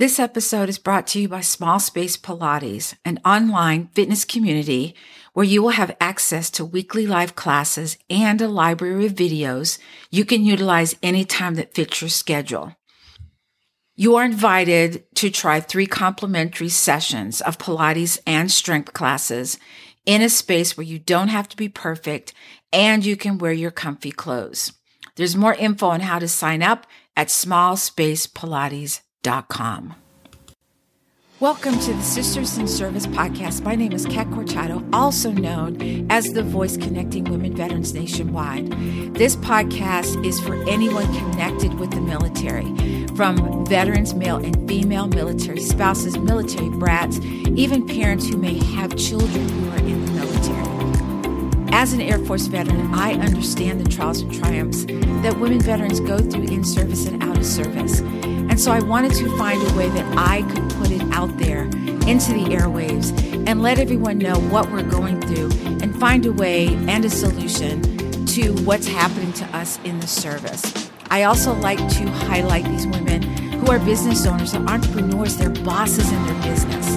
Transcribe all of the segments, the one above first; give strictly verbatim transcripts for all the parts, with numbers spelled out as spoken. This episode is brought to you by Small Space Pilates, an online fitness community where you will have access to weekly live classes and a library of videos you can utilize anytime that fits your schedule. You are invited to try three complimentary sessions of Pilates and strength classes in a space where you don't have to be perfect and you can wear your comfy clothes. There's more info on how to sign up at small space pilates dot com. .com. Welcome to the Sisters in Service Podcast. My name is Kat Corchado, also known as the voice connecting women veterans nationwide. This podcast is for anyone connected with the military, from veterans, male and female, military spouses, military brats, even parents who may have children who are in the military. As an Air Force veteran, I understand the trials and triumphs that women veterans go through in service and out of service. And so I wanted to find a way that I could put it out there into the airwaves and let everyone know what we're going through and find a way and a solution to what's happening to us in the service. I also like to highlight these women who are business owners, they're entrepreneurs, they're bosses in their business.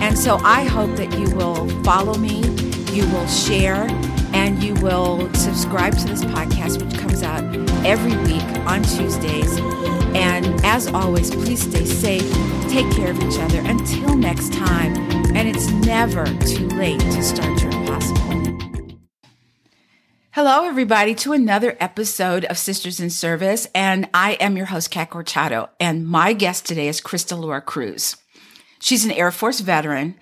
And so I hope that you will follow me, you will share, and you will subscribe to this podcast, which comes out every week on Tuesdays. And as always, please stay safe, take care of each other until next time, and it's never too late to start your impossible. Hello, everybody, to another episode of Sisters in Service, and I am your host, Kat Corchado, and my guest today is Krystalora Crews. She's an Air Force veteran,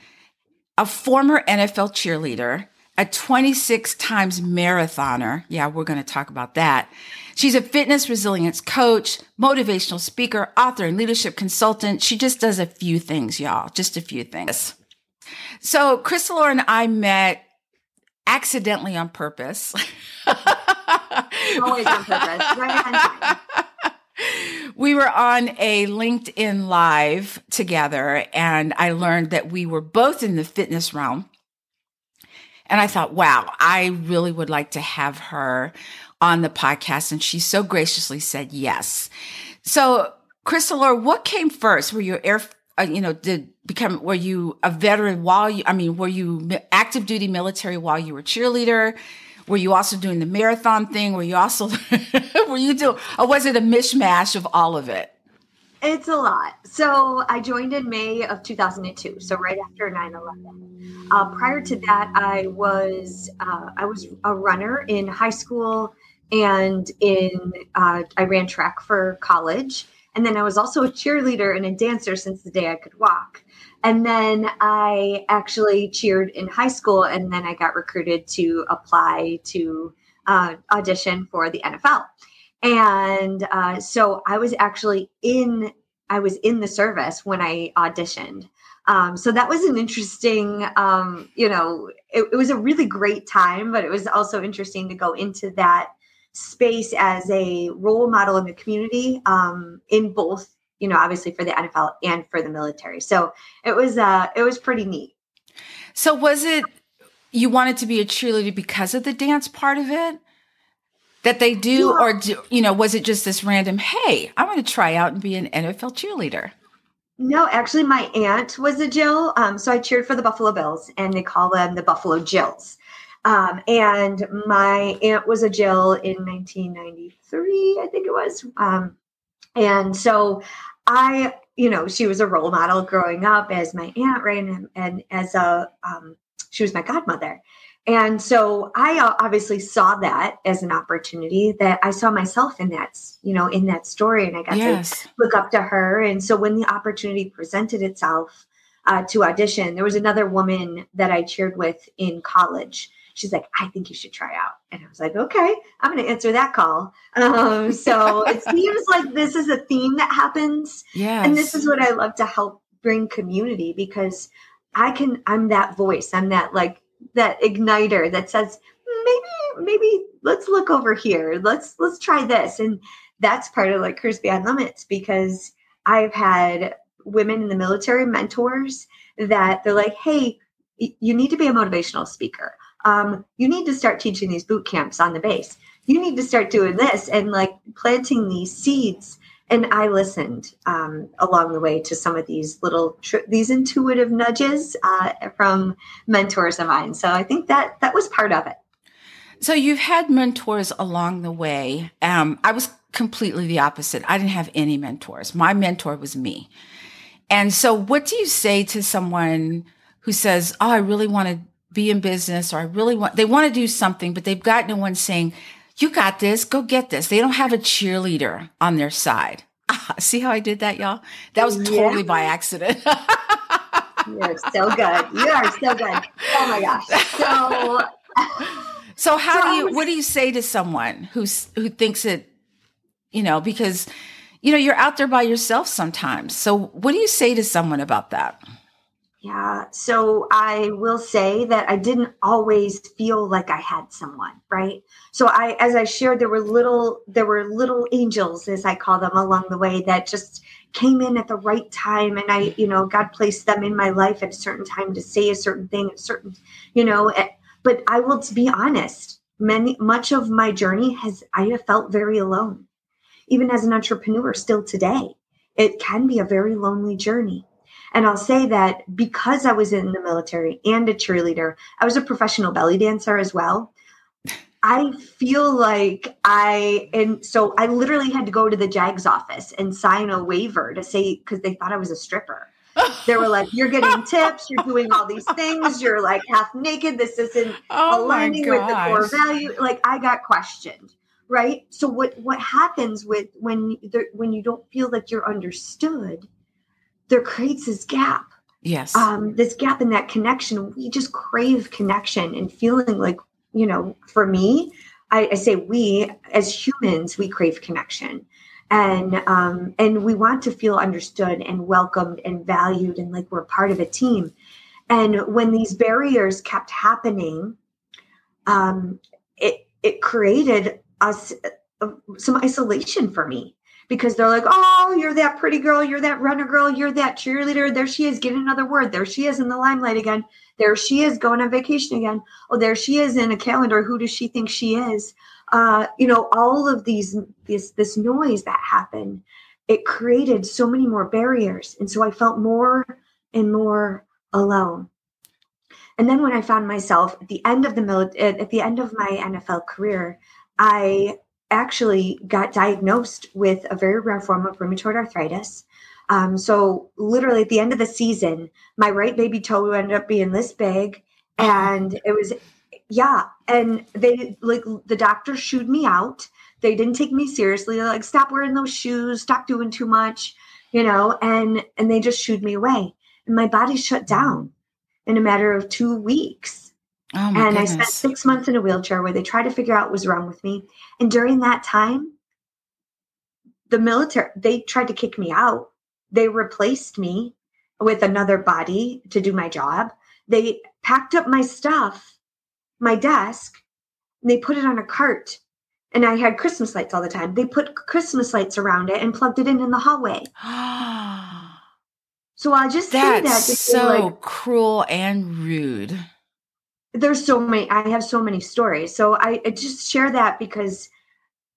a former N F L cheerleader, a twenty-six times marathoner. Yeah, we're going to talk about that. She's a fitness resilience coach, motivational speaker, author, and leadership consultant. She just does a few things, y'all, just a few things. So Krystalora and I met accidentally on purpose. Always on purpose. Right on. We were on a LinkedIn Live together, and I learned that we were both in the fitness realm. And I thought, wow, I really would like to have her on the podcast. And she so graciously said yes. So, Krystalora, what came first? Were you air, uh, you know, did become, were you a veteran while you, I mean, were you active duty military while you were cheerleader? Were you also doing the marathon thing? Were you also, were you doing, or was it a mishmash of all of it? It's a lot. So I joined in May of two thousand two. So right after nine eleven. Uh, prior to that, I was uh, I was a runner in high school and in uh, I ran track for college. And then I was also a cheerleader and a dancer since the day I could walk. And then I actually cheered in high school. And then I got recruited to apply to uh, audition for the N F L. And uh, so I was actually in, I was in the service when I auditioned. Um, so that was an interesting, um, you know, it, it was a really great time, but it was also interesting to go into that space as a role model in the community um, in both, you know, obviously for the N F L and for the military. So it was, uh, it was pretty neat. So was it, you wanted to be a cheerleader because of the dance part of it? That they do, or do, you know, was it just this random, hey, I'm going to try out and be an N F L cheerleader? No, actually, my aunt was a Jill. Um, so I cheered for the Buffalo Bills, and they call them the Buffalo Jills. Um, and my aunt was a Jill in nineteen ninety-three, I think it was. Um, and so I, you know, she was a role model growing up as my aunt, right? And, and as a, um, she was my godmother. And so I obviously saw that as an opportunity that I saw myself in that, you know, in that story, and I got yes. to look up to her. And so when the opportunity presented itself uh, to audition, there was another woman that I cheered with in college. She's like, I think you should try out. And I was like, okay, I'm going to answer that call. Um, so it seems like this is a theme that happens. Yes. And this is what I love to help bring community, because I can, I'm that voice. I'm that like, that igniter that says, maybe, maybe let's look over here. Let's, let's try this. And that's part of like Cruise Beyond Limits, because I've had women in the military mentors that they're like, hey, you need to be a motivational speaker. Um, you need to start teaching these boot camps on the base. You need to start doing this, and like planting these seeds And I listened um, along the way to some of these little, tr- these intuitive nudges uh, from mentors of mine. So I think that that was part of it. So you've had mentors along the way. Um, I was completely the opposite. I didn't have any mentors. My mentor was me. And so what do you say to someone who says, oh, I really want to be in business, or I really want, they want to do something, but they've got no one saying, you got this, go get this. They don't have a cheerleader on their side. Ah, see how I did that, y'all? That was totally yeah. by accident. You're so good. You are so good. Oh my gosh. So, so how so do you, was, what do you say to someone who's, who thinks it, you know, because, you know, you're out there by yourself sometimes. So what do you say to someone about that? Yeah. So I will say that I didn't always feel like I had someone, right? So I, as I shared, there were little, there were little angels, as I call them, along the way that just came in at the right time. And I, you know, God placed them in my life at a certain time to say a certain thing, a certain, you know, but I will be honest, many, much of my journey has, I have felt very alone, even as an entrepreneur still today. It can be a very lonely journey. And I'll say that because I was in the military and a cheerleader, I was a professional belly dancer as well. I feel like I, and so I literally had to go to the J A G's office and sign a waiver to say, because they thought I was a stripper. They were like, you're getting tips, you're doing all these things, you're like half naked, this isn't oh aligning with the core value. Like I got questioned, right? So what, what happens with when there, when you don't feel like you're understood, there creates this gap. Yes. Um, this gap in that connection. We just crave connection and feeling like, you know, for me, I, I say we as humans, we crave connection and, um, and we want to feel understood and welcomed and valued and like we're part of a team. And when these barriers kept happening, um, it, it created us uh, some isolation for me. Because they're like, oh, you're that pretty girl. You're that runner girl. You're that cheerleader. There she is. Get another word. There she is in the limelight again. There she is going on vacation again. Oh, there she is in a calendar. Who does she think she is? Uh, you know, all of these, this, this noise that happened, it created so many more barriers. And so I felt more and more alone. And then when I found myself at the end of the mil- at the end of my N F L career, I actually got diagnosed with a very rare form of rheumatoid arthritis. Um, so literally at the end of the season, my right baby toe ended up being this big. And it was, yeah. And they, like, the doctor shooed me out. They didn't take me seriously. They're like, stop wearing those shoes, stop doing too much, you know, and, and they just shooed me away. And my body shut down in a matter of two weeks. Oh my and goodness. I spent six months in a wheelchair where they tried to figure out what was wrong with me. And during that time, the military, they tried to kick me out. They replaced me with another body to do my job. They packed up my stuff, my desk, and they put it on a cart. And I had Christmas lights all the time. They put Christmas lights around it and plugged it in in the hallway. So I'll just say that. That's so like, cruel and rude. There's so many, I have so many stories. So I, I just share that because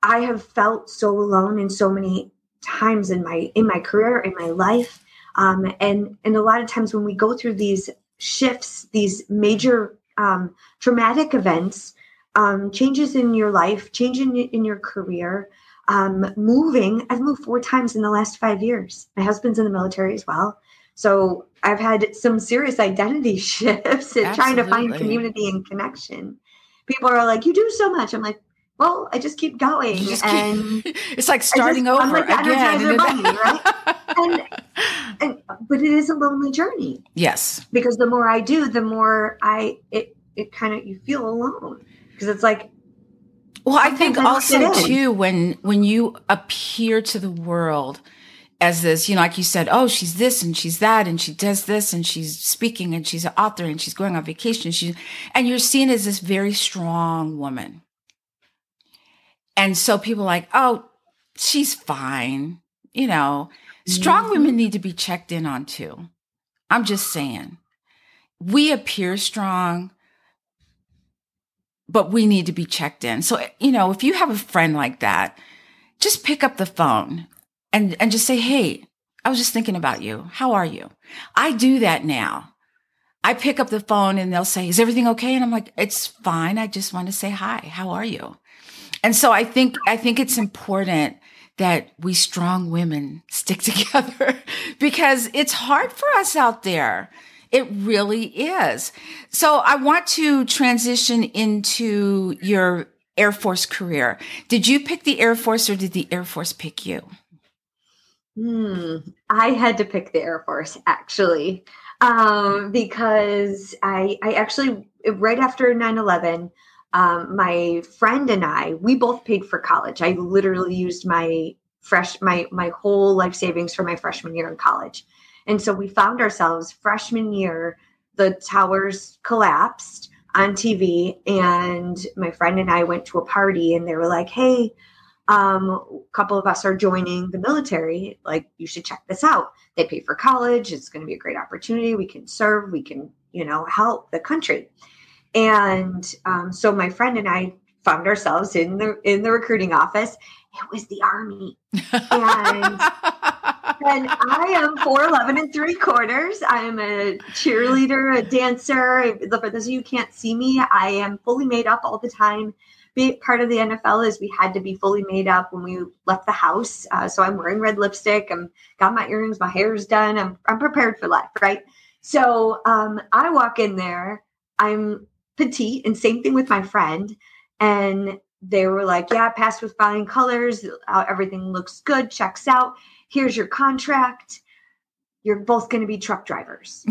I have felt so alone in so many times in my, in my career, in my life. Um, and, and a lot of times when we go through these shifts, these major um, traumatic events, um, changes in your life, changing in your career, um, moving, I've moved four times in the last five years. My husband's in the military as well. So I've had some serious identity shifts and trying to find community and connection. People are like, you do so much. I'm like, well, I just keep going. Just keep, and it's like starting just, over I'm like again. Energizer bunny, right? and, and, but it is a lonely journey. Yes. Because the more I do, the more I, it, it kind of, you feel alone because it's like, well, I think I also too, when, when you appear to the world as this, you know, like you said, oh, she's this and she's that and she does this and she's speaking and she's an author and she's going on vacation. She's, and you're seen as this very strong woman. And so people are like, oh, she's fine. You know, strong mm-hmm. women need to be checked in on too. I'm just saying, we appear strong, but we need to be checked in. So, you know, if you have a friend like that, just pick up the phone. and, and just say, hey, I was just thinking about you. How are you? I do that now. I pick up the phone and they'll say, is everything okay? And I'm like, it's fine. I just want to say hi. How are you? And so I think I think it's important that we strong women stick together because it's hard for us out there. It really is. So I want to transition into your Air Force career. Did you pick the Air Force or did the Air Force pick you? Hmm. I had to pick the Air Force, actually, um, because I, I actually, right after nine eleven, um, my friend and I, we both paid for college. I literally used my fresh, my, my whole life savings for my freshman year in college. And so we found ourselves freshman year, the towers collapsed on T V. And my friend and I went to a party and they were like, hey, um, a couple of us are joining the military. Like, you should check this out. They pay for college. It's going to be a great opportunity. We can serve. We can, you know, help the country. And um, so my friend and I found ourselves in the in the recruiting office. It was the Army. And... And I am four eleven and three quarters. I am a cheerleader, a dancer. For those of you who can't see me, I am fully made up all the time. Part of the N F L is we had to be fully made up when we left the house. Uh, so I'm wearing red lipstick. I'm got my earrings. My hair's done. I'm I'm prepared for life, right? So um, I walk in there. I'm petite, and same thing with my friend. And they were like, "Yeah, passed with flying colors. Uh, everything looks good. Checks out. Here's your contract. You're both going to be truck drivers."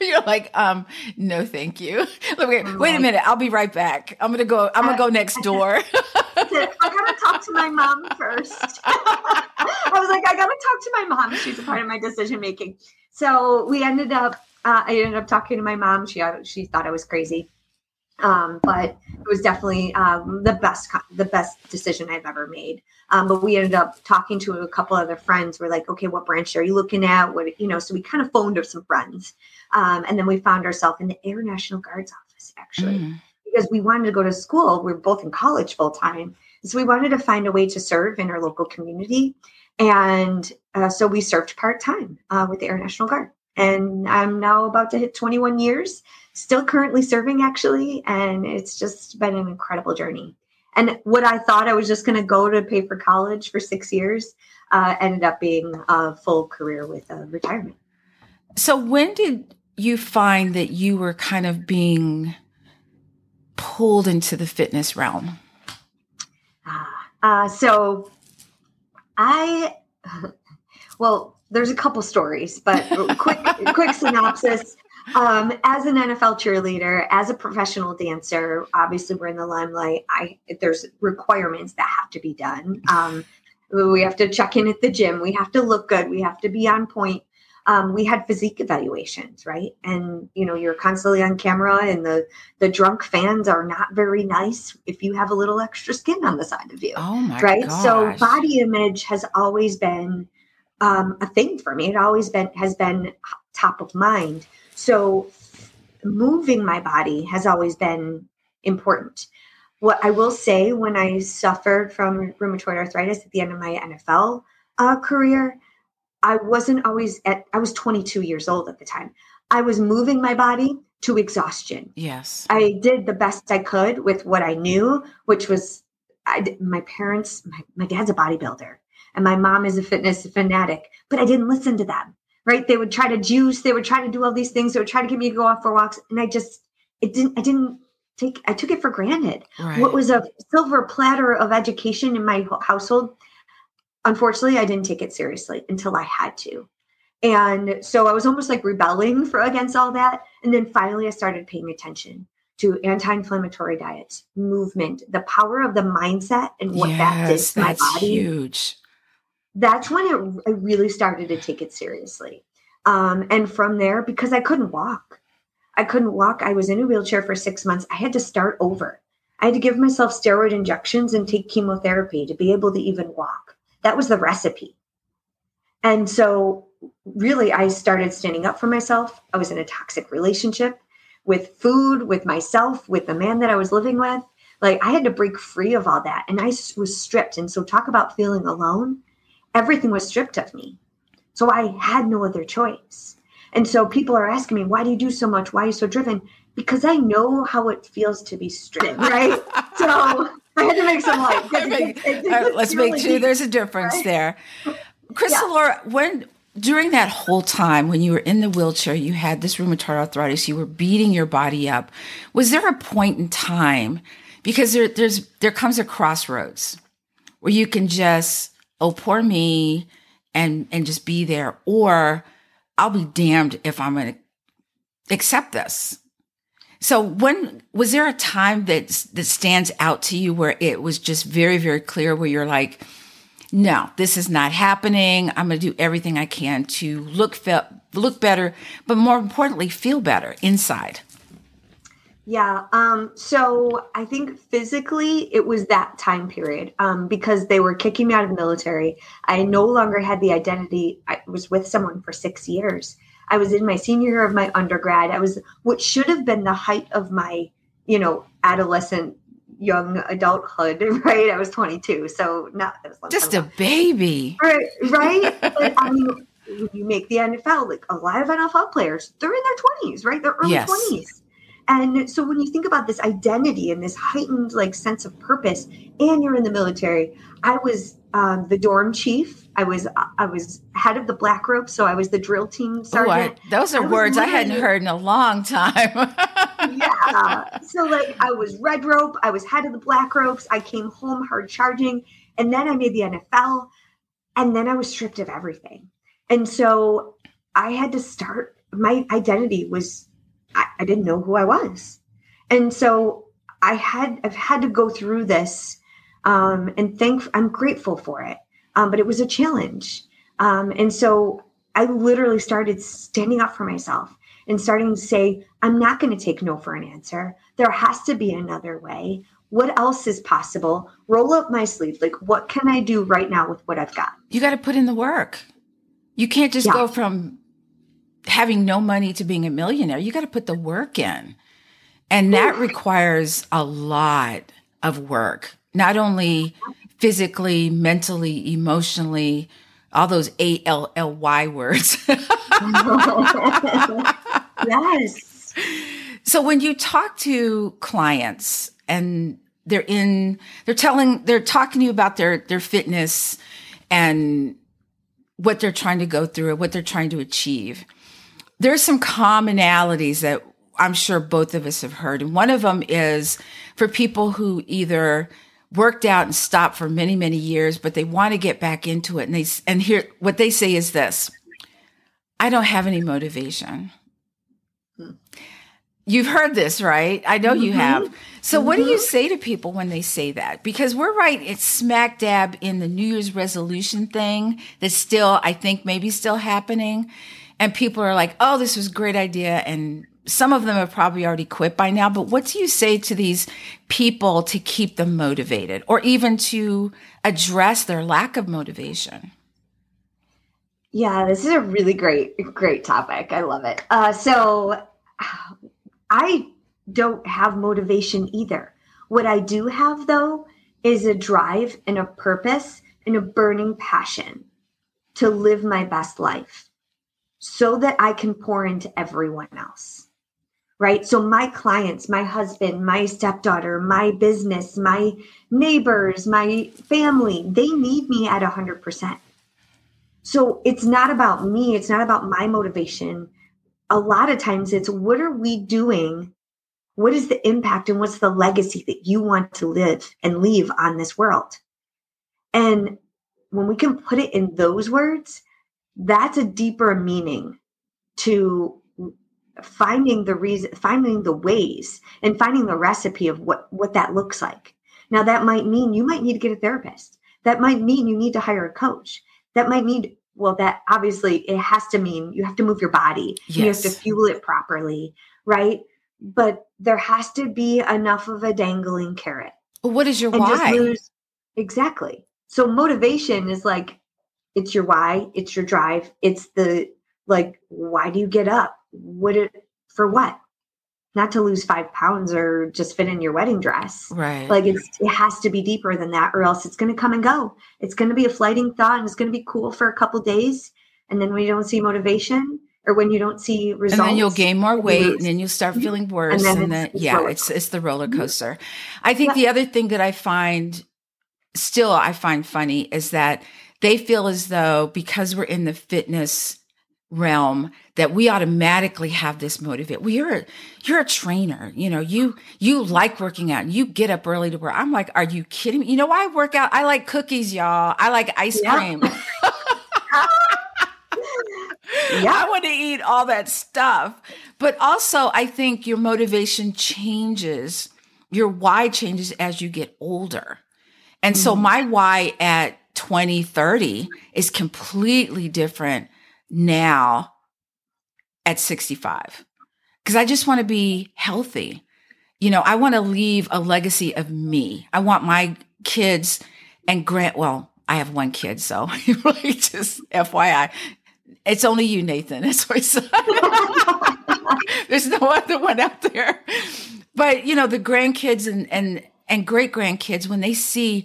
You're like, um, no, thank you. Wait, like, wait a minute. I'll be right back. I'm going to go, I'm going to go next door. I got to talk to my mom first. I was like, I got to talk to my mom. She's a part of my decision-making. So we ended up, uh, I ended up talking to my mom. She, she thought I was crazy. Um, but it was definitely um, the best, the best decision I've ever made. Um, but we ended up talking to a couple other friends. We're like, okay, what branch are you looking at? What, you know, so we kind of phoned up some friends. Um, and then we found ourselves in the Air National Guard's office, actually, mm. because we wanted to go to school. We were both in college full time. So we wanted to find a way to serve in our local community. And uh, so we served part time uh, with the Air National Guard. And I'm now about to hit twenty-one years, still currently serving, actually. And it's just been an incredible journey. And what I thought I was just going to go to pay for college for six years uh, ended up being a full career with a retirement. So when did you find that you were kind of being pulled into the fitness realm? Uh, so I, well... There's a couple stories, but quick quick synopsis. Um, as an N F L cheerleader, as a professional dancer, obviously we're in the limelight. I there's requirements that have to be done. Um, we have to check in at the gym. We have to look good. We have to be on point. Um, we had physique evaluations, right? And, you know, you're constantly on camera and the, the drunk fans are not very nice if you have a little extra skin on the side of you. Oh my right? Gosh. So body image has always been Um, a thing for me. It always been has been top of mind. So moving my body has always been important. What I will say, when I suffered from rheumatoid arthritis at the end of my N F L uh, career, I wasn't always at, I was twenty-two years old at the time. I was moving my body to exhaustion. Yes. I did the best I could with what I knew, which was I, my parents, my, my dad's a bodybuilder. And my mom is a fitness fanatic, but I didn't listen to them, right? They would try to juice. They would try to do all these things. They would try to get me to go off for walks. And I just, it didn't, I didn't take, I took it for granted. Right. What was a silver platter of education in my household? Unfortunately, I didn't take it seriously until I had to. And so I was almost like rebelling for against all that. And then finally I started paying attention to anti-inflammatory diets, movement, the power of the mindset and what yes, that did to my body. That's huge. That's when it, I really started to take it seriously. Um, and from there, because I couldn't walk, I couldn't walk. I was in a wheelchair for six months. I had to start over. I had to give myself steroid injections and take chemotherapy to be able to even walk. That was the recipe. And so really, I started standing up for myself. I was in a toxic relationship with food, with myself, with the man that I was living with. Like, I had to break free of all that. And I was stripped. And so talk about feeling alone. everything was stripped of me. So I had no other choice. And so people are asking me, why do you do so much? Why are you so driven? Because I know how it feels to be stripped, right? So I had to make some light. It, it, it, right, let's really make sure there's a difference right? there. Krystalora, yeah. when during that whole time when you were in the wheelchair, you had this rheumatoid arthritis, you were beating your body up. Was there a point in time, because there there's there comes a crossroads where you can just, oh, poor me, and and just be there, or I'll be damned if I'm going to accept this. So when was there a time that that stands out to you where it was just very, very clear, where you're like, no, this is not happening. I'm going to do everything I can to look fe- look better, but more importantly, feel better inside? Yeah. Um, so I think physically it was that time period um, because they were kicking me out of the military. I no longer had the identity. I was with someone for six years. I was in my senior year of my undergrad. I was what should have been the height of my, you know, adolescent, young adulthood, right? I was twenty-two. So not as long just time. A baby. Right. Right. But, I mean, you make the N F L, like a lot of N F L players, they're in their twenties, right? They're early yes. twenties. And so when you think about this identity and this heightened like sense of purpose, and you're in the military, I was um, the dorm chief. I was I was head of the black rope, so I was the drill team sergeant. Ooh, I, those are I words I hadn't heard in a long time. Yeah. So like I was red rope. I was head of the black ropes. I came home hard charging, and then I made the N F L, and then I was stripped of everything. And so I had to start. My identity was. I didn't know who I was. And so I had, I've had to go through this um, and thank, I'm grateful for it. Um, but it was a challenge. Um, and so I literally started standing up for myself and starting to say, I'm not going to take no for an answer. There has to be another way. What else is possible? Roll up my sleeve. Like, what can I do right now with what I've got? You got to put in the work. You can't just yeah. go from having no money to being a millionaire. You got to put the work in. And that requires a lot of work, not only physically, mentally, emotionally, all those A L L Y words. Yes. So when you talk to clients and they're in, they're telling, they're talking to you about their, their fitness and what they're trying to go through and what they're trying to achieve, there's some commonalities that I'm sure both of us have heard. And one of them is for people who either worked out and stopped for many, many years, but they want to get back into it. And they, and here, what they say is this: I don't have any motivation. Hmm. You've heard this, right? I know mm-hmm. you have. So mm-hmm. what do you say to people when they say that? Because we're right, it's smack dab in the New Year's resolution thing that's still, I think maybe still happening. And people are like, oh, this was a great idea. And some of them have probably already quit by now. But what do you say to these people to keep them motivated or even to address their lack of motivation? Yeah, this is a really great, great topic. I love it. Uh, so I don't have motivation either. What I do have, though, is a drive and a purpose and a burning passion to live my best life, so that I can pour into everyone else, right? So my clients, my husband, my stepdaughter, my business, my neighbors, my family, they need me at one hundred percent. So it's not about me. It's not about my motivation. A lot of times it's, what are we doing? What is the impact and what's the legacy that you want to live and leave on this world? And when we can put it in those words, that's a deeper meaning to finding the reason, finding the ways and finding the recipe of what, what that looks like. Now, that might mean you might need to get a therapist. That might mean you need to hire a coach. That might need, well, that obviously it has to mean you have to move your body. Yes. You have to fuel it properly, right? But there has to be enough of a dangling carrot. Well, what is your and why? Just lose, exactly. So motivation is like, it's your why, it's your drive. It's the, like, why do you get up? What, it, for what? not to lose five pounds or just fit in your wedding dress. Right. Like it's, it has to be deeper than that, or else it's going to come and go. It's going to be a fleeting thought, and it's going to be cool for a couple of days. And then when you don't see motivation, or when you don't see results, and then you'll gain more weight, and then you'll start feeling worse. And then, and then, it's, then yeah, it's, it's the roller coaster. I think yeah. the other thing that I find still, I find funny is that they feel as though because we're in the fitness realm that we automatically have this motivate. Well, you're a, you're a trainer, you know, you, you like working out, you get up early to work. I'm like, are you kidding me? You know, I work out. I like cookies, y'all. I like ice yeah. cream. Yeah. I want to eat all that stuff. But also I think your motivation changes, your why changes as you get older. And mm-hmm. so my why at twenty, thirty is completely different now at sixty-five, because I just want to be healthy. You know, I want to leave a legacy of me. I want my kids and grand, well, I have one kid, so really just F Y I. It's only you, Nathan. That's what I said. There's no other one out there. But, you know, the grandkids and, and, and great-grandkids, when they see,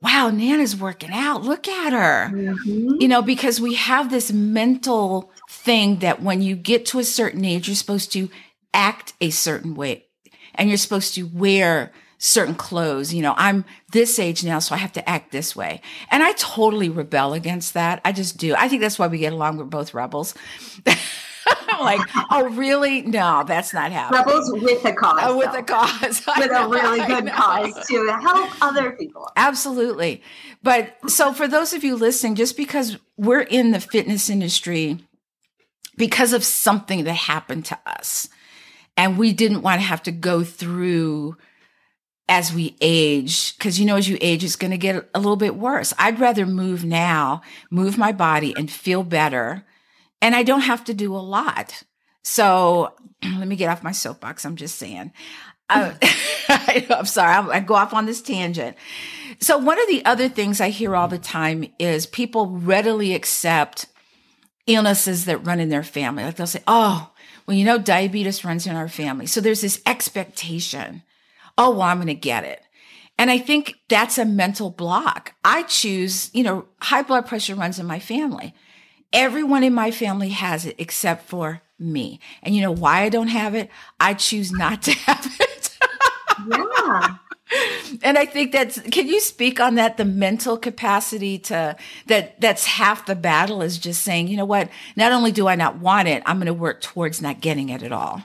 wow, Nana's working out, look at her. Mm-hmm. You know, because we have this mental thing that when you get to a certain age, you're supposed to act a certain way and you're supposed to wear certain clothes. You know, I'm this age now, so I have to act this way. And I totally rebel against that. I just do. I think that's why we get along. We're both rebels. I'm like, oh, really? No, that's not happening. Rebels with a cause. Oh, with though. a cause. With know, a really good cause to help other people. Absolutely. But so for those of you listening, just because we're in the fitness industry because of something that happened to us and we didn't want to have to go through as we age, because you know, as you age, it's going to get a little bit worse. I'd rather move now, move my body and feel better. And I don't have to do a lot. So let me get off my soapbox. I'm just saying. Uh, I'm sorry. I'm, I go off on this tangent. So one of the other things I hear all the time is people readily accept illnesses that run in their family. Like they'll say, oh, well, you know, diabetes runs in our family. So there's this expectation. Oh, well, I'm going to get it. And I think that's a mental block. I choose, you know, high blood pressure runs in my family. Everyone in my family has it except for me. And you know why I don't have it? I choose not to have it. Yeah. And I think that's, can you speak on that? The mental capacity to that, that's half the battle is just saying, you know what, not only do I not want it, I'm going to work towards not getting it at all.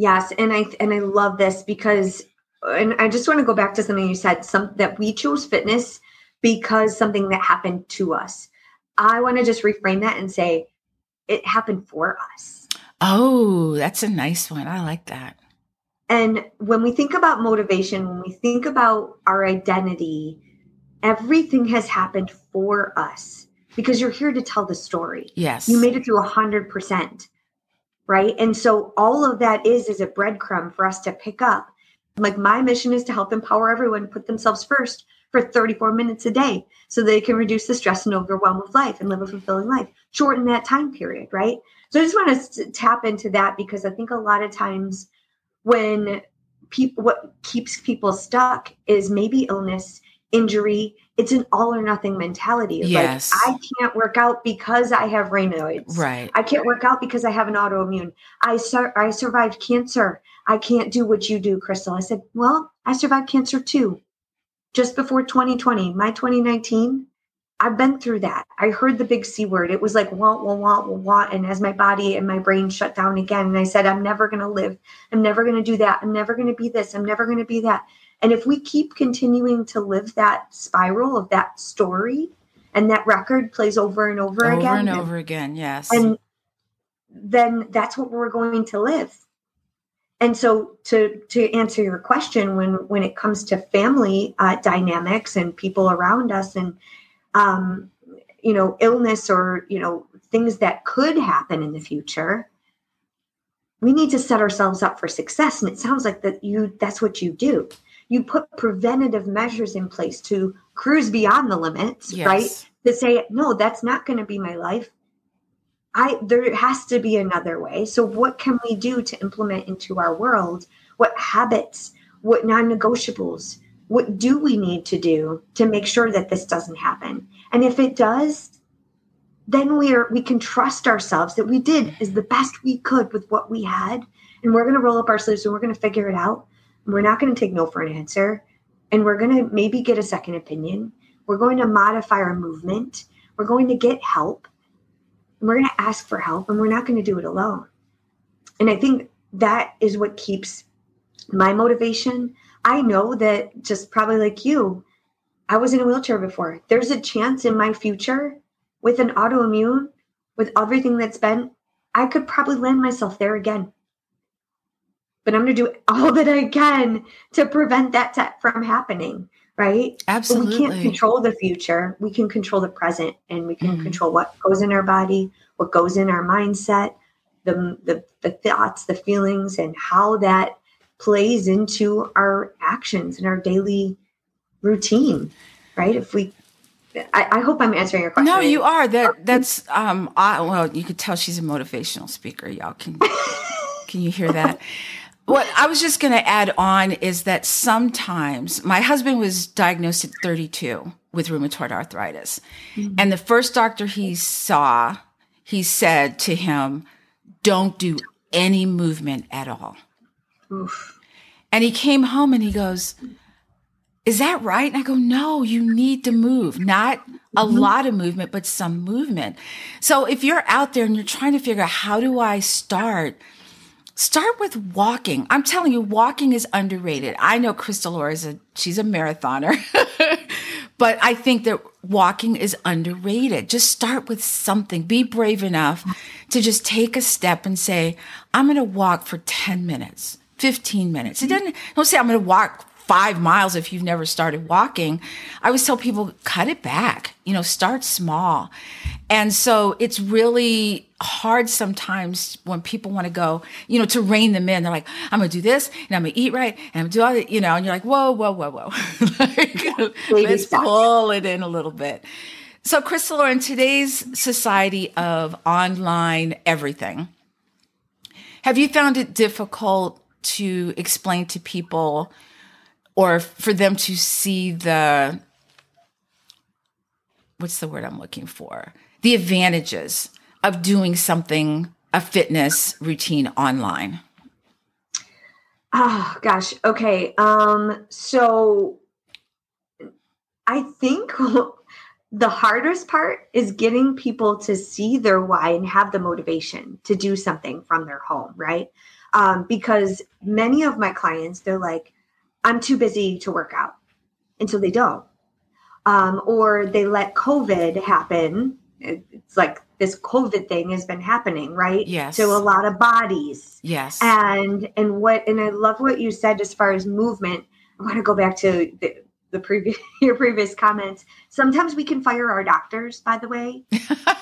Yes. And I, and I love this because, and I just want to go back to something you said, some that we chose fitness because something that happened to us. I want to just reframe that and say it happened for us. Oh, that's a nice one. I like that. And when we think about motivation, when we think about our identity, everything has happened for us because you're here to tell the story. Yes. You made it through a hundred percent. Right. And so all of that is, is a breadcrumb for us to pick up. Like my mission is to help empower everyone, put themselves first for thirty-four minutes a day so they can reduce the stress and overwhelm of life and live a fulfilling life, shorten that time period. Right. So I just want to tap into that because I think a lot of times when people, what keeps people stuck is maybe illness, injury. It's an all or nothing mentality. Yes. Like I can't work out because I have Raynaud's. Right. I can't work out because I have an autoimmune. I sur- I survived cancer. I can't do what you do, Crystal. I said, well, I survived cancer too. Just before twenty twenty, my twenty nineteen, I've been through that. I heard the big C word. It was like, want, want, want, want. And as my body and my brain shut down again, and I said, I'm never going to live. I'm never going to do that. I'm never going to be this. I'm never going to be that. And if we keep continuing to live that spiral of that story and that record plays over and over, over again. Over and over again, yes. And then that's what we're going to live. And so to to answer your question, when, when it comes to family uh, dynamics and people around us and, um, you know, illness or, you know, things that could happen in the future, we need to set ourselves up for success. And it sounds like that you that's what you do. You put preventative measures in place to cruise beyond the limits, yes. right? To say, no, that's not going to be my life. I there has to be another way. So what can we do to implement into our world? What habits, what non-negotiables, what do we need to do to make sure that this doesn't happen? And if it does, then we are we can trust ourselves that we did is the best we could with what we had. And we're going to roll up our sleeves and we're going to figure it out. And we're not going to take no for an answer. And we're going to maybe get a second opinion. We're going to modify our movement. We're going to get help. And we're going to ask for help. And we're not going to do it alone. And I think that is what keeps my motivation. I know that just probably like you, I was in a wheelchair before. There's a chance in my future with an autoimmune, with everything that's been, I could probably land myself there again. But I'm going to do all that I can to prevent that from happening, right? Absolutely. But we can't control the future. We can control the present, and we can mm-hmm. control what goes in our body, what goes in our mindset, the, the the thoughts, the feelings, and how that plays into our actions and our daily routine, right? If we I, I hope I'm answering your question. No, you are. That that's um. I, well, you could tell she's a motivational speaker. Y'all can can you hear that? What I was just going to add on is that sometimes my husband was diagnosed at thirty-two with rheumatoid arthritis. Mm-hmm. And the first doctor he saw, he said to him, don't do any movement at all. Oof. And he came home and he goes, is that right? And I go, no, you need to move. Not a mm-hmm. lot of movement, but some movement. So if you're out there and you're trying to figure out how do I start Start with walking. I'm telling you, walking is underrated. I know Krystalora is a, she's a marathoner, but I think that walking is underrated. Just start with something. Be brave enough to just take a step and say, I'm going to walk for ten minutes, fifteen minutes. It doesn't, don't say I'm going to walk five miles if you've never started walking. I always tell people, cut it back, you know, start small. And so it's really hard sometimes when people want to go, you know, to rein them in. They're like, I'm going to do this and I'm going to eat right and I'm going to do all that, you know, and you're like, whoa, whoa, whoa, whoa. like, yeah, let's back. pull it in a little bit. So Krystalora, in today's society of online everything, have you found it difficult to explain to people or for them to see the, what's the word I'm looking for? The advantages of doing something, a fitness routine online? Oh, gosh. Okay. Um, so I think the hardest part is getting people to see their why and have the motivation to do something from their home, right? Um, because many of my clients, they're like, I'm too busy to work out. And so they don't. Um, or they let COVID happen. It's like this COVID thing has been happening, right? Yes. To a lot of bodies. Yes. And and what and I love what you said as far as movement. I want to go back to the, the previous your previous comments. Sometimes we can fire our doctors, by the way.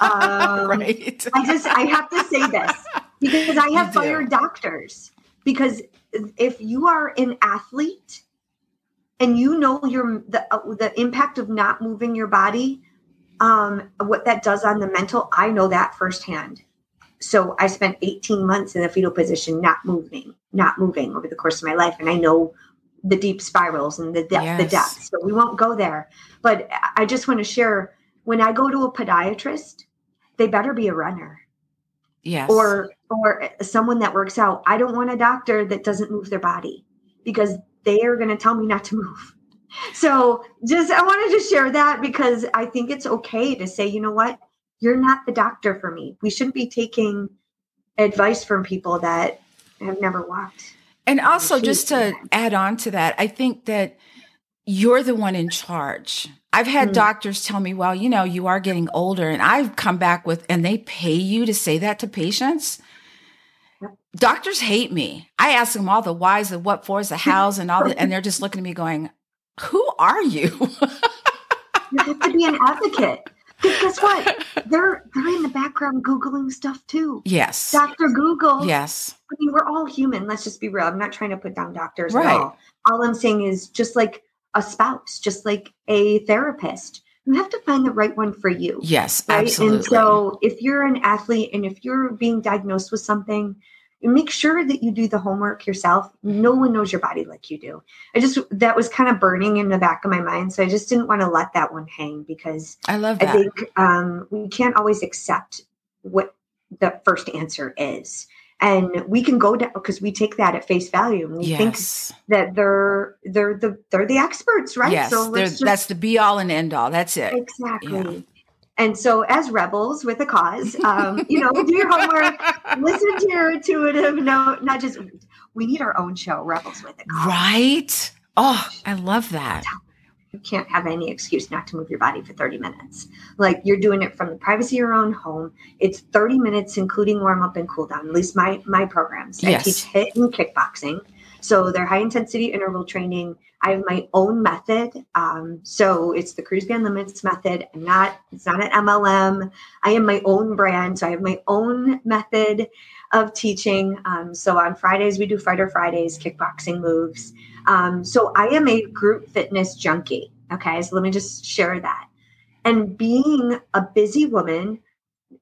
Um, right. I just I have to say this because I have fired doctors because if you are an athlete and you know your the uh, the impact of not moving your body. Um, what that does on the mental, I know that firsthand. So I spent eighteen months in the fetal position, not moving, not moving over the course of my life. And I know the deep spirals and the depth, yes. the depth. So we won't go there, but I just want to share when I go to a podiatrist, they better be a runner. Yes. Or, or someone that works out. I don't want a doctor that doesn't move their body because they are going to tell me not to move. So just, I wanted to share that because I think it's okay to say, you know what, you're not the doctor for me. We shouldn't be taking advice from people that have never walked. And also just to add on to that, I think that you're the one in charge. I've had mm-hmm. doctors tell me, well, you know, you are getting older and I've come back with, and they pay you to say that to patients. Doctors hate me. I ask them all the whys, the what fors, the hows, and all that. And they're just looking at me going, who are you? You have to be an advocate. Because guess what? They're they're in the background Googling stuff too. Yes. Doctor Google. Yes. I mean, we're all human. Let's just be real. I'm not trying to put down doctors right. at all. All I'm saying is just like a spouse, just like a therapist, you have to find the right one for you. Yes, right? Absolutely. And so if you're an athlete and if you're being diagnosed with something, make sure that you do the homework yourself. No one knows your body like you do. I just, that was kind of burning in the back of my mind. So I just didn't want to let that one hang, because I love that. I think um, we can't always accept what the first answer is. And we can go down because we take that at face value, and we yes. think that they're they're the they're the experts, right? Yes, so let's just, that's the be all and end all. That's it, exactly. Yeah. And so, as rebels with a cause, um, you know, do your homework, listen to your intuitive. No, not just we need our own show, Rebels with a Cause, right? Oh, I love that. You can't have any excuse not to move your body for thirty minutes. Like, you're doing it from the privacy of your own home. It's thirty minutes, including warm up and cool down. At least my, my programs, yes. I teach HIIT and kickboxing. So they're high intensity interval training. I have my own method. Um, so it's the Cruise Beyond Limits method. I'm not, it's not an M L M. I am my own brand. So I have my own method of teaching. Um, so on Fridays, we do Fighter Fridays, kickboxing moves. Um, so I am a group fitness junkie. Okay. So let me just share that. And being a busy woman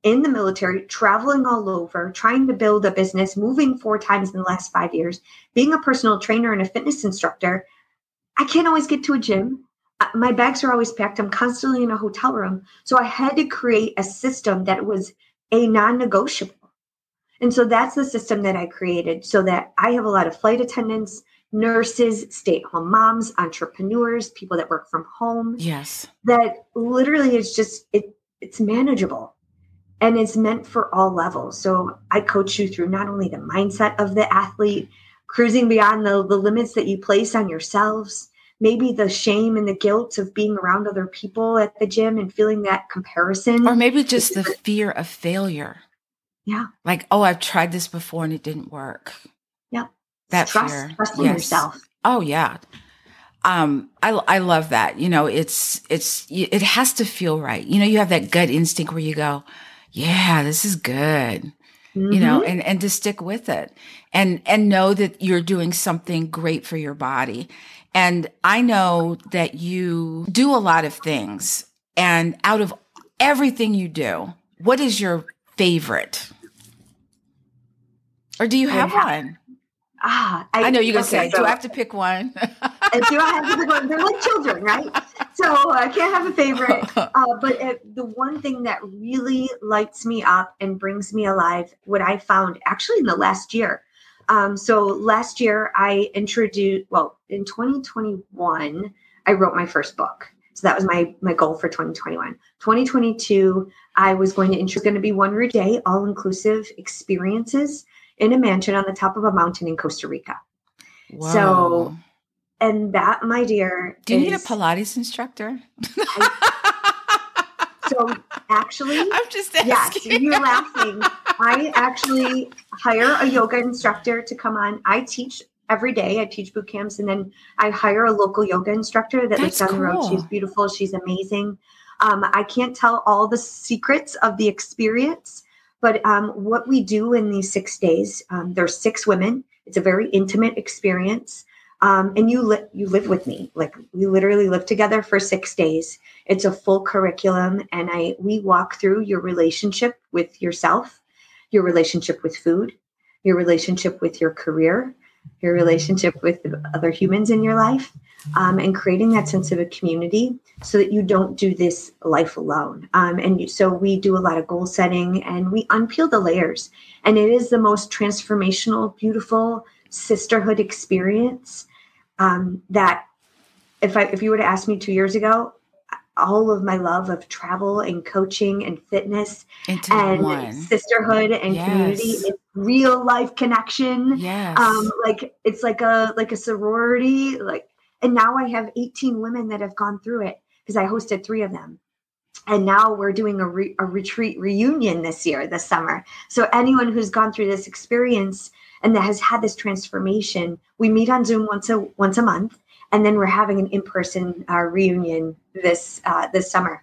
in the military, traveling all over, trying to build a business, moving four times in the last five years, being a personal trainer and a fitness instructor, I can't always get to a gym. My bags are always packed. I'm constantly in a hotel room. So I had to create a system that was a non-negotiable. And so that's the system that I created, so that I have a lot of flight attendants, nurses, stay-at-home moms, entrepreneurs, people that work from home. Yes. That literally is just, it. it's manageable. And it's meant for all levels. So I coach you through not only the mindset of the athlete, cruising beyond the, the limits that you place on yourselves, maybe the shame and the guilt of being around other people at the gym and feeling that comparison. Or maybe just the fear of failure. Yeah. Like, oh, I've tried this before and it didn't work. Yeah. That trust, fear. Trust in yes. yourself. Oh, yeah. Um, I, I love that. You know, it's, it's, it has to feel right. You know, you have that gut instinct where you go, yeah, this is good, mm-hmm. you know, and, and to stick with it and, and know that you're doing something great for your body. And I know that you do a lot of things, and out of everything you do, what is your favorite? Or do you have yeah. one? Ah, I, I know you're going to okay, say, so do I have to pick one? do I have to pick one? They're like children, right? So I can't have a favorite. Uh, but it, the one thing that really lights me up and brings me alive, what I found actually in the last year. Um, so last year I introduced, well, in twenty twenty-one, I wrote my first book. So that was my, my goal for twenty twenty-one. twenty twenty-two, I was going to introduce, going to be one a day, all-inclusive experiences in a mansion on the top of a mountain in Costa Rica. Wow. So, and that, my dear, do you is, need a Pilates instructor? I, so actually, I'm just asking. Yes, you're laughing. I actually hire a yoga instructor to come on. I teach every day. I teach boot camps, and then I hire a local yoga instructor that lives on the road. She's beautiful. She's amazing. Um, I can't tell all the secrets of the experience. But um, what we do in these six days, um, there's six women. It's a very intimate experience. Um, and you li- you live with me. Like, we literally live together for six days. It's a full curriculum. And I we walk through your relationship with yourself, your relationship with food, your relationship with your career, your relationship with the other humans in your life, um, and creating that sense of a community so that you don't do this life alone. Um, and you, so we do a lot of goal setting, and we unpeel the layers. And it is the most transformational, beautiful sisterhood experience um, that if I, if you were to ask me two years ago, all of my love of travel and coaching and fitness into and one. Sisterhood and yes. community and real life connection. Yes. Um, like it's like a, like a sorority, like, and now I have eighteen women that have gone through it, because I hosted three of them. And now we're doing a, re- a retreat reunion this year, this summer. So anyone who's gone through this experience and that has had this transformation, we meet on Zoom once a, once a month. And then we're having an in-person uh, reunion this uh, this summer.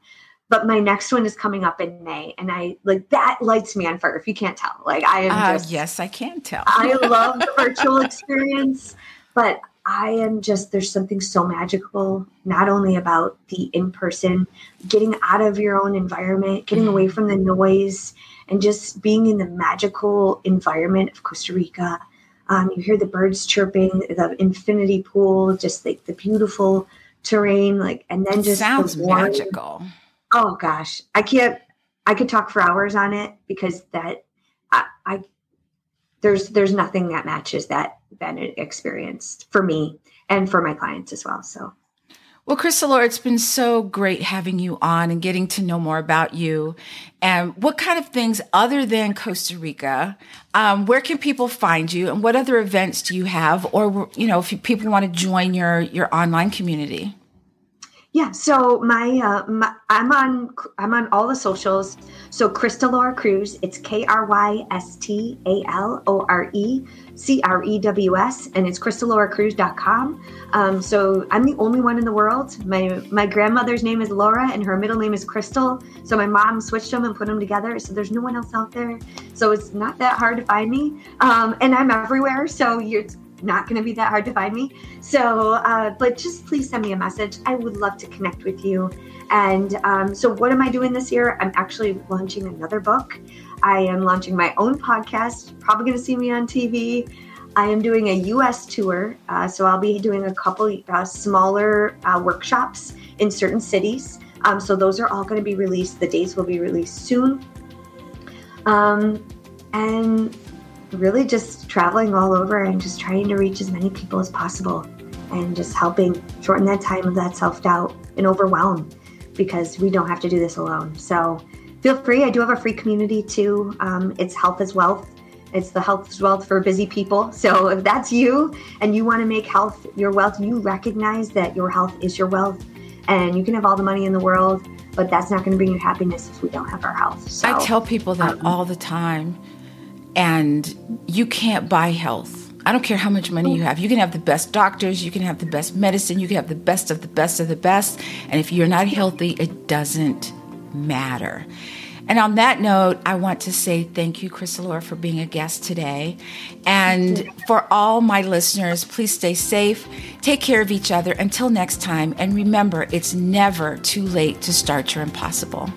But my next one is coming up in May. And I like that lights me on fire, if you can't tell. Like I am uh, just yes, I can tell. I love the virtual experience, but I am just, there's something so magical, not only about the in-person, getting out of your own environment, getting away from the noise, and just being in the magical environment of Costa Rica. Um, you hear the birds chirping, the infinity pool, just like the beautiful terrain, like, and then just sounds the magical. Oh gosh. I can't, I could talk for hours on it because that I, I there's, there's nothing that matches that, that experience for me and for my clients as well. So, well, Krystalora, it's been so great having you on and getting to know more about you and what kind of things other than Costa Rica, um, where can people find you and what other events do you have? Or, you know, if you, people want to join your, your online community. Yeah. So my, uh, my, I'm on, I'm on all the socials. So Krystalora Crews, it's K R Y S T A L O R E C R E W S, and it's Krystalora Crews dot com. Um, so I'm the only one in the world. My, my grandmother's name is Laura and her middle name is Crystal. So my mom switched them and put them together. So there's no one else out there. So it's not that hard to find me. Um, and I'm everywhere. So you're not going to be that hard to find me. So, uh, but just please send me a message. I would love to connect with you. And um, so what am I doing this year? I'm actually launching another book. I am launching my own podcast. You're probably going to see me on T V. I am doing a U S tour. Uh, so I'll be doing a couple uh, smaller uh, workshops in certain cities. Um, so those are all going to be released. The dates will be released soon. Um, and really just traveling all over and just trying to reach as many people as possible and just helping shorten that time of that self-doubt and overwhelm, because we don't have to do this alone. So feel free. I do have a free community too. Um, it's Health is Wealth. It's the Health is Wealth for busy people. So if that's you and you want to make health your wealth, you recognize that your health is your wealth and you can have all the money in the world, but that's not going to bring you happiness if we don't have our health. So, I tell people that um, all the time. And you can't buy health. I don't care how much money you have. You can have the best doctors. You can have the best medicine. You can have the best of the best of the best. And if you're not healthy, it doesn't matter. And on that note, I want to say thank you, Krystalora, for being a guest today. And for all my listeners, please stay safe. Take care of each other. Until next time. And remember, it's never too late to start your impossible.